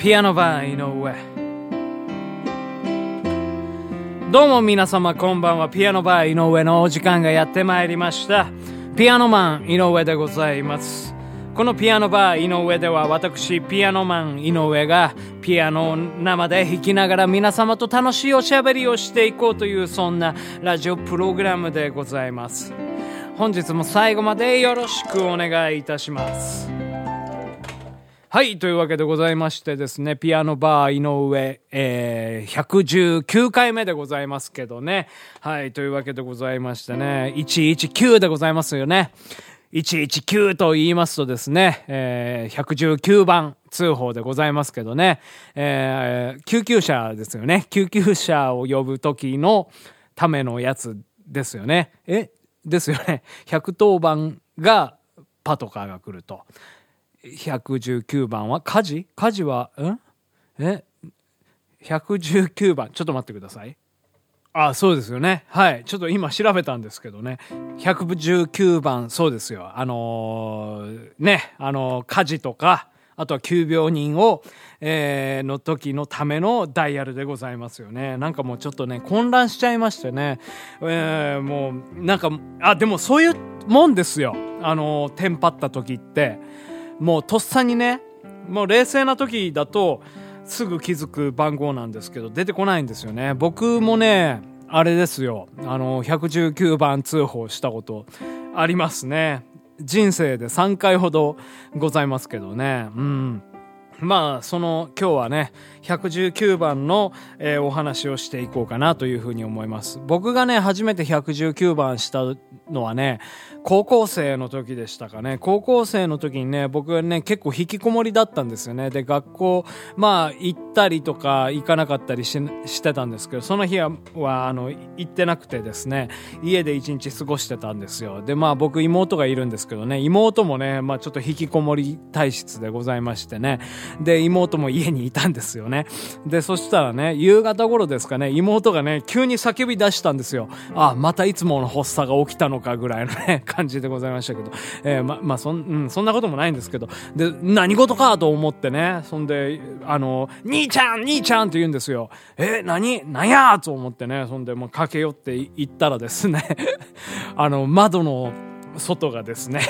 ピアノバー井上。どうも皆様こんばんは。ピアノバー井上のお時間がやってまいりました。ピアノマン井上でございます。このピアノバー井上では、私ピアノマン井上がピアノを生で弾きながら皆様と楽しいおしゃべりをしていこうという、そんなラジオプログラムでございます。本日も最後までよろしくお願いいたします。はい、というわけでございましてですね、ピアノバー井上、119回目でございますけどね。はい、というわけでございましてね、119でございますよね。119と言いますとですね、119番通報でございますけどね、救急車ですよね。救急車を呼ぶ時のためのやつですよね。ですよね。110番がパトカーが来ると、119番は火事は119番、ちょっと待ってください。あ、そうですよね。はい、ちょっと今調べたんですけどね、119番、そうですよ。火事とか、あとは急病人を、の時のためのダイヤルでございますよね。なんかもうちょっとね、混乱しちゃいましてね、もうなんか、あ、でもそういうもんですよ。テンパった時ってもうとっさにね、もう冷静な時だとすぐ気づく番号なんですけど、出てこないんですよね。僕もね、あれですよ、119番通報したことありますね。人生で3回ほどございますけどね。うん。まあ、今日はね、119番の、お話をしていこうかなというふうに思います。僕がね、初めて119番したのはね、高校生の時でしたかね。高校生の時にね、僕はね、結構引きこもりだったんですよね。で、学校、まあ、行ったりとか、行かなかったりしてたんですけど、その日は、行ってなくてですね、家で一日過ごしてたんですよ。で、まあ、僕、妹がいるんですけどね、妹もね、まあ、ちょっと引きこもり体質でございましてね、で、妹も家にいたんですよね。で、そしたらね、夕方頃ですかね、妹がね、急に叫び出したんですよ。あ、またいつもの発作が起きたのかぐらいのね、感じでございましたけど。そんなこともないんですけど。で、何事かと思ってね、そんで、兄ちゃんって言うんですよ。なんやと思ってね、そんで、もう駆け寄って行ったらですね、窓の、外がですね、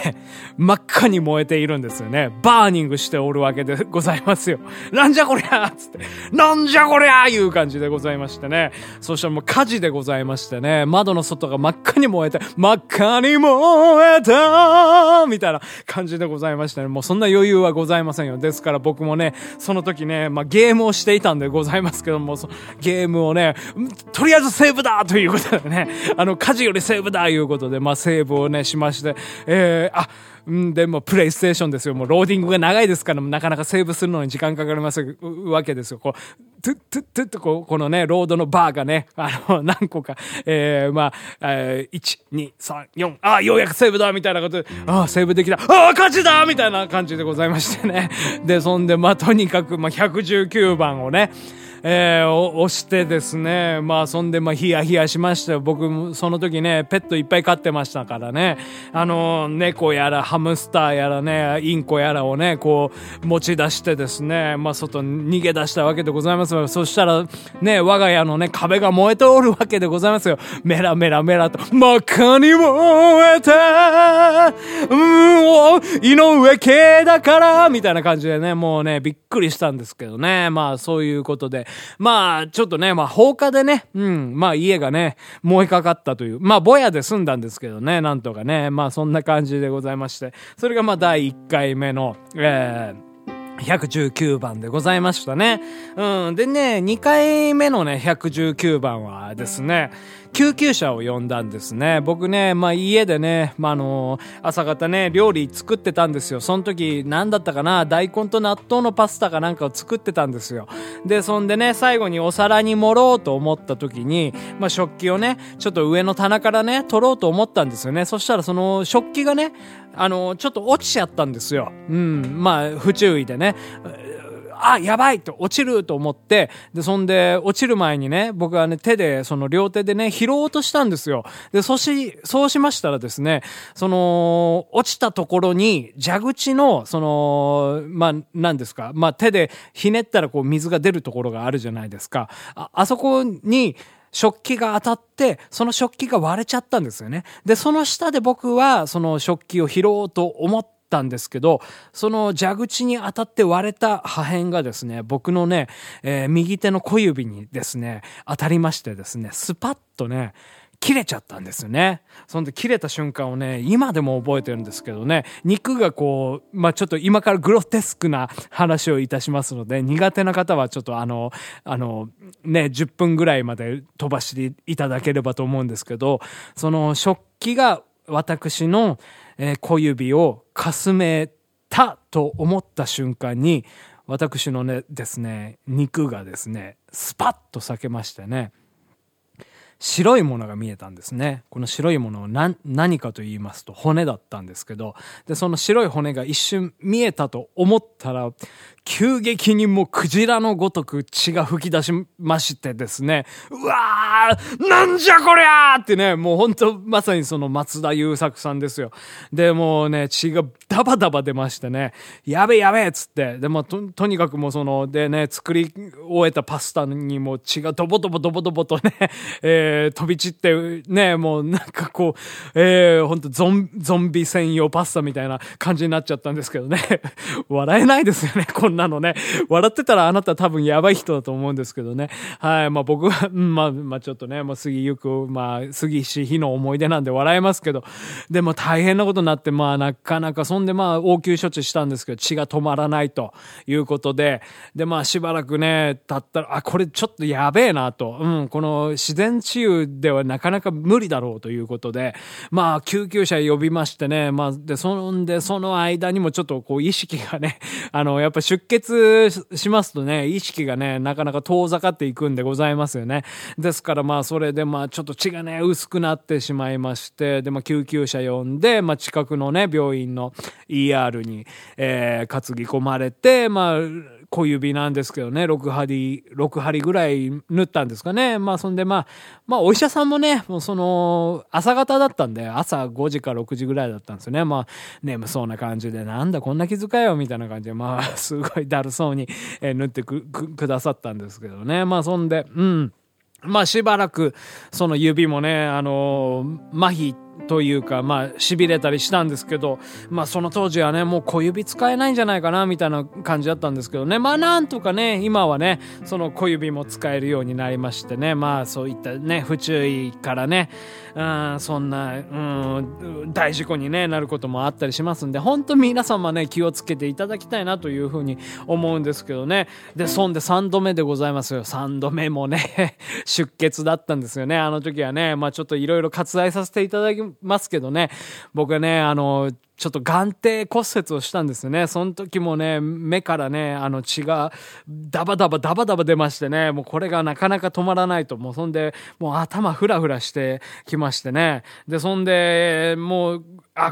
真っ赤に燃えているんですよね。バーニングしておるわけでございますよ。なんじゃこりゃーつって、なんじゃこりゃーいう感じでございましてね。そしたらもう火事でございましてね、窓の外が真っ赤に燃えて、真っ赤に燃えたみたいな感じでございましてね。もうそんな余裕はございませんよ。ですから僕もね、その時ね、まあゲームをしていたんでございますけども、ゲームをね、とりあえずセーブだということでね、火事よりセーブだいうことで、まあセーブをね、しました。でもプレイステーションですよ。もうローディングが長いですから、なかなかセーブするのに時間かかりますわけですよ。こうトゥッとこのね、ロードのバーがね、何個か、1、2、3、4、ようやくセーブだみたいなことで、セーブできた、勝ちだみたいな感じでございましてね。で、そんで、まあとにかく、まあ119番をね、押してですね、まあそんで、まあヒヤヒヤしましたよ。僕もその時ね、ペットいっぱい飼ってましたからね、猫やらハムスターやらね、インコやらをね、こう持ち出してですね、まあ外に逃げ出したわけでございますよ。そしたらね、我が家のね、壁が燃えておるわけでございますよ。メラメラメラと、真っ赤に燃えた井上系だからみたいな感じでね、もうね、びっくりしたんですけどね。まあそういうことで、まあちょっとね、まあ放火でね、まあ家がね、燃えかかったという、まあぼやで済んだんですけどね、なんとかね、まあそんな感じでございまして、それがまあ第1回目の、119番でございましたね。うん。でね、2回目のね、119番はですね、救急車を呼んだんですね。僕ね、まあ家でね、まあ朝方ね、料理作ってたんですよ。その時、何だったかな、大根と納豆のパスタかなんかを作ってたんですよ。で、そんでね、最後にお皿に盛ろうと思った時に、まあ食器をね、ちょっと上の棚からね、取ろうと思ったんですよね。そしたらその食器がね、ちょっと落ちちゃったんですよ。うん。まあ、不注意でね。あ、やばいと落ちると思って、でそんで落ちる前にね、僕はね手でその両手でね拾おうとしたんですよ。でそうしましたらですね、その落ちたところに蛇口のその何ですか、手でひねったらこう水が出るところがあるじゃないですか。 あそこに食器が当たって、その食器が割れちゃったんですよね。でその下で僕はその食器を拾おうと思ったんですけど、その蛇口に当たって割れた破片がですね、僕のね、右手の小指にですね当たりましてですね、スパッとね切れちゃったんですよね。そんで切れた瞬間をね、今でも覚えてるんですけどね、肉がこう、ちょっと今からグロテスクな話をいたしますので、苦手な方はちょっとね、10分ぐらいまで飛ばしていただければと思うんですけど、その食器が私の小指をかすめたと思った瞬間に、私のね、ですね、肉がですね、スパッと裂けましてね、白いものが見えたんですね。この白いものは何かと言いますと骨だったんですけど、でその白い骨が一瞬見えたと思ったら、急激にもうクジラのごとく血が噴き出しましてですね、うわーなんじゃこりゃーってね、もう本当まさにその松田優作さんですよ。でもうね、血がダバダバ出ましてね、やべえやべえっつって、でもとにかくもうそのでね、作り終えたパスタにも血がドボドボドボドボとね、飛び散ってね、もうなんかこう、ほんとゾンビ専用パスタみたいな感じになっちゃったんですけどね。笑えないですよね、こんなのね。笑ってたらあなた多分やばい人だと思うんですけどね。はい、僕は、ちょっとね、杉氏日の思い出なんで笑えますけど、でも大変なことになって、なかなか、そんで応急処置したんですけど、血が止まらないということで、でしばらくね、経ったら、あ、これちょっとやべえなと、この自然治癒ではなかなか無理だろうということで、救急車呼びましてね、でその間にもちょっとこう意識がね、やっぱ出血しますとね、意識がねなかなか遠ざかっていくんでございますよね。ですからそれでちょっと血がね薄くなってしまいまして、で救急車呼んで、近くのね病院の ER に、担ぎ込まれて、小指なんですけどね、6針ぐらい縫ったんですかね。そんでお医者さんもね、もうその朝方だったんで、朝5時か6時ぐらいだったんですよね。眠そうな感じで、なんだこんな気遣いよみたいな感じで、すごいだるそうに縫ってくださったんですけどね。そんでしばらくその指もね、麻痺というか、痺れたりしたんですけど、その当時はね、もう小指使えないんじゃないかなみたいな感じだったんですけどね、なんとかね、今はね、その小指も使えるようになりましてね、そういったね、不注意からね、そんな、大事故にね、なることもあったりしますんで、本当皆様ね、気をつけていただきたいなというふうに思うんですけどね。で、そんで3度目でございますよ。3度目もね、出血だったんですよね。あの時はね、ちょっといろいろ割愛させていただきますけどね、僕はね、ちょっと眼底骨折をしたんですよね。その時もね、目からね、血がダバダバダバダバ出ましてね、もうこれがなかなか止まらないと、もうそんで、もう頭フラフラしてきましてね。で、そんで、もう、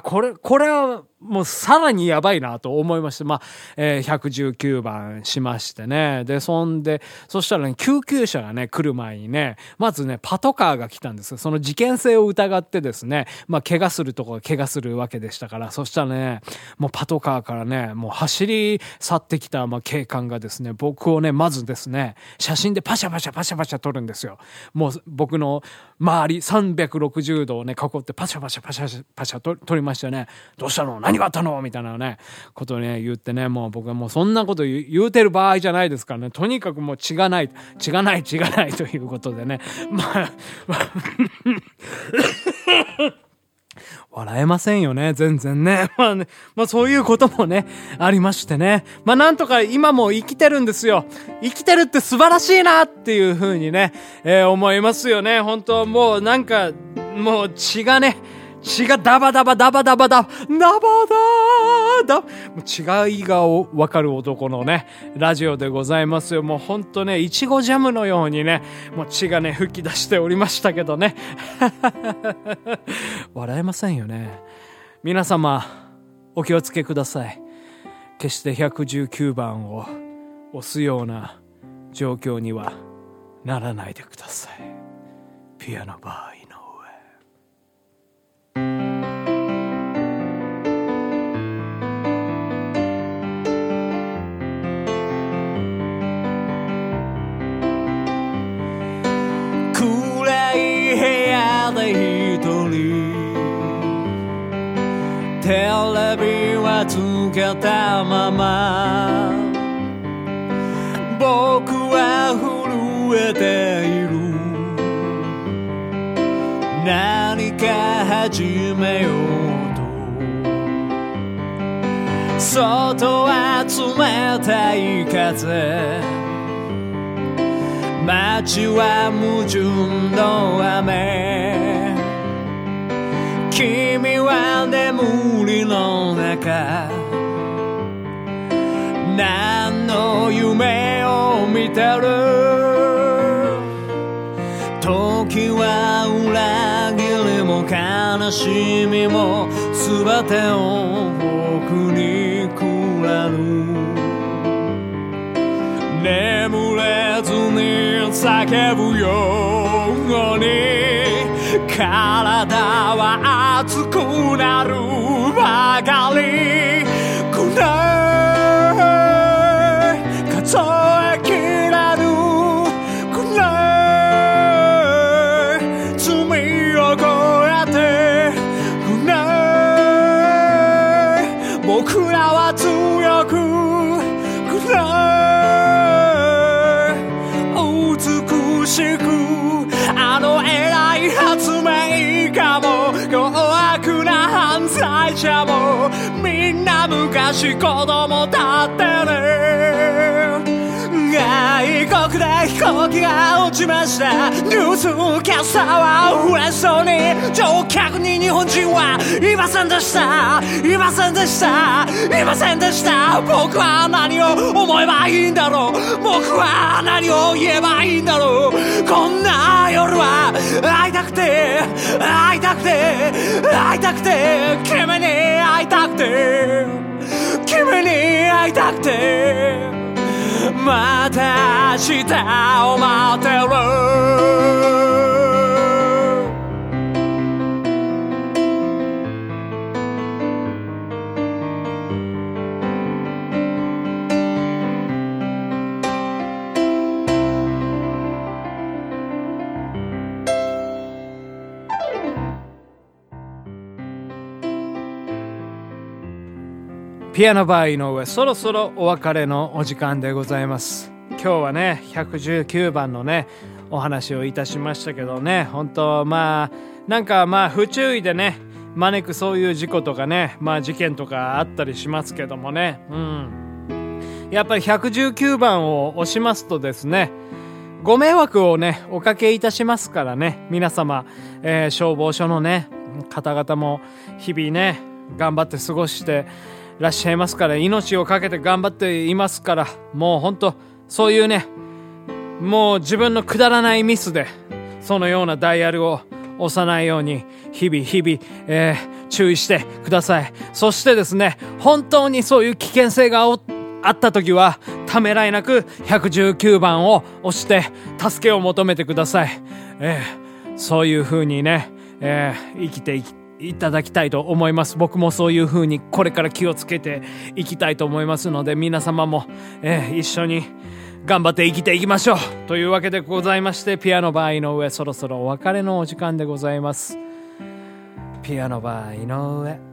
これはもうさらにやばいなと思いまして、119番しましてね。で、そしたらね、救急車がね、来る前にね、まずね、パトカーが来たんですよ。その事件性を疑ってですね、怪我するとこは怪我するわけでしたから、そしたらね、もうパトカーからね、もう走り去ってきた警官がですね、僕をね、まずですね、写真でパシャパシャパシャパシャ撮るんですよ。もう僕の周り360度をね、囲ってパシャパシャパシャパシャ撮りましたね。どうしたの？何があったの？みたいなね、ことをね、言ってね、もう僕はもうそんなこと言うてる場合じゃないですからね、とにかくもう血がないということでね、笑えませんよね、全然ね。そういうこともね、ありましてね。なんとか今も生きてるんですよ。生きてるって素晴らしいなっていうふうにね、思いますよね。本当もうなんか、もう血がダバダバダバダバダバダバダ、違いがわかる男のね、ラジオでございますよ。もうほんとね、いちごジャムのようにね、もう血がね、吹き出しておりましたけどね。笑えませんよね。皆様、お気をつけください。決して119番を押すような状況にはならないでください。ピアノバー井上。暗い部屋で一人、テレビはつけたまま、僕は震えている。何か始めようと、外は冷たい風、街は矛盾の雨、君は眠りの中、何の夢を見てる。時は裏悲しみもすべてを僕にくれる。眠れずに叫ぶように、体は熱くなるばかり。この数えきれぬこの罪を越え、僕らは強くくらい美しく、あの偉い発明家も凶悪な犯罪者もみんな昔子供だってね。外国で飛行機が落ちました。ニュースキャスターは嬉しそうに、乗客に日本人はいませんでした、いませんでした、いませんでした。僕は何を思えばいいんだろう、僕は何を言えばいいんだろう。こんな夜は会いたくて会いたくて会いたくて、君に会いたくて君に会いたくて、また明日を待てる。ピアノバー井上、そろそろお別れのお時間でございます。今日はね、119番のねお話をいたしましたけどね、本当不注意でね招くそういう事故とかね、事件とかあったりしますけどもね、やっぱり119番を押しますとですね、ご迷惑をねおかけいたしますからね、皆様、消防署のね方々も日々ね頑張って過ごしてらっしゃいますから、命をかけて頑張っていますから、もう本当そういうね、もう自分のくだらないミスでそのようなダイヤルを押さないように日々、注意してください。そしてですね、本当にそういう危険性があった時はためらいなく119番を押して助けを求めてください。そういう風にね、生きていただきたいと思います。僕もそういう風にこれから気をつけていきたいと思いますので、皆様も、一緒に頑張って生きていきましょうというわけでございまして、ピアノバー井上、そろそろお別れのお時間でございます。ピアノバー井上。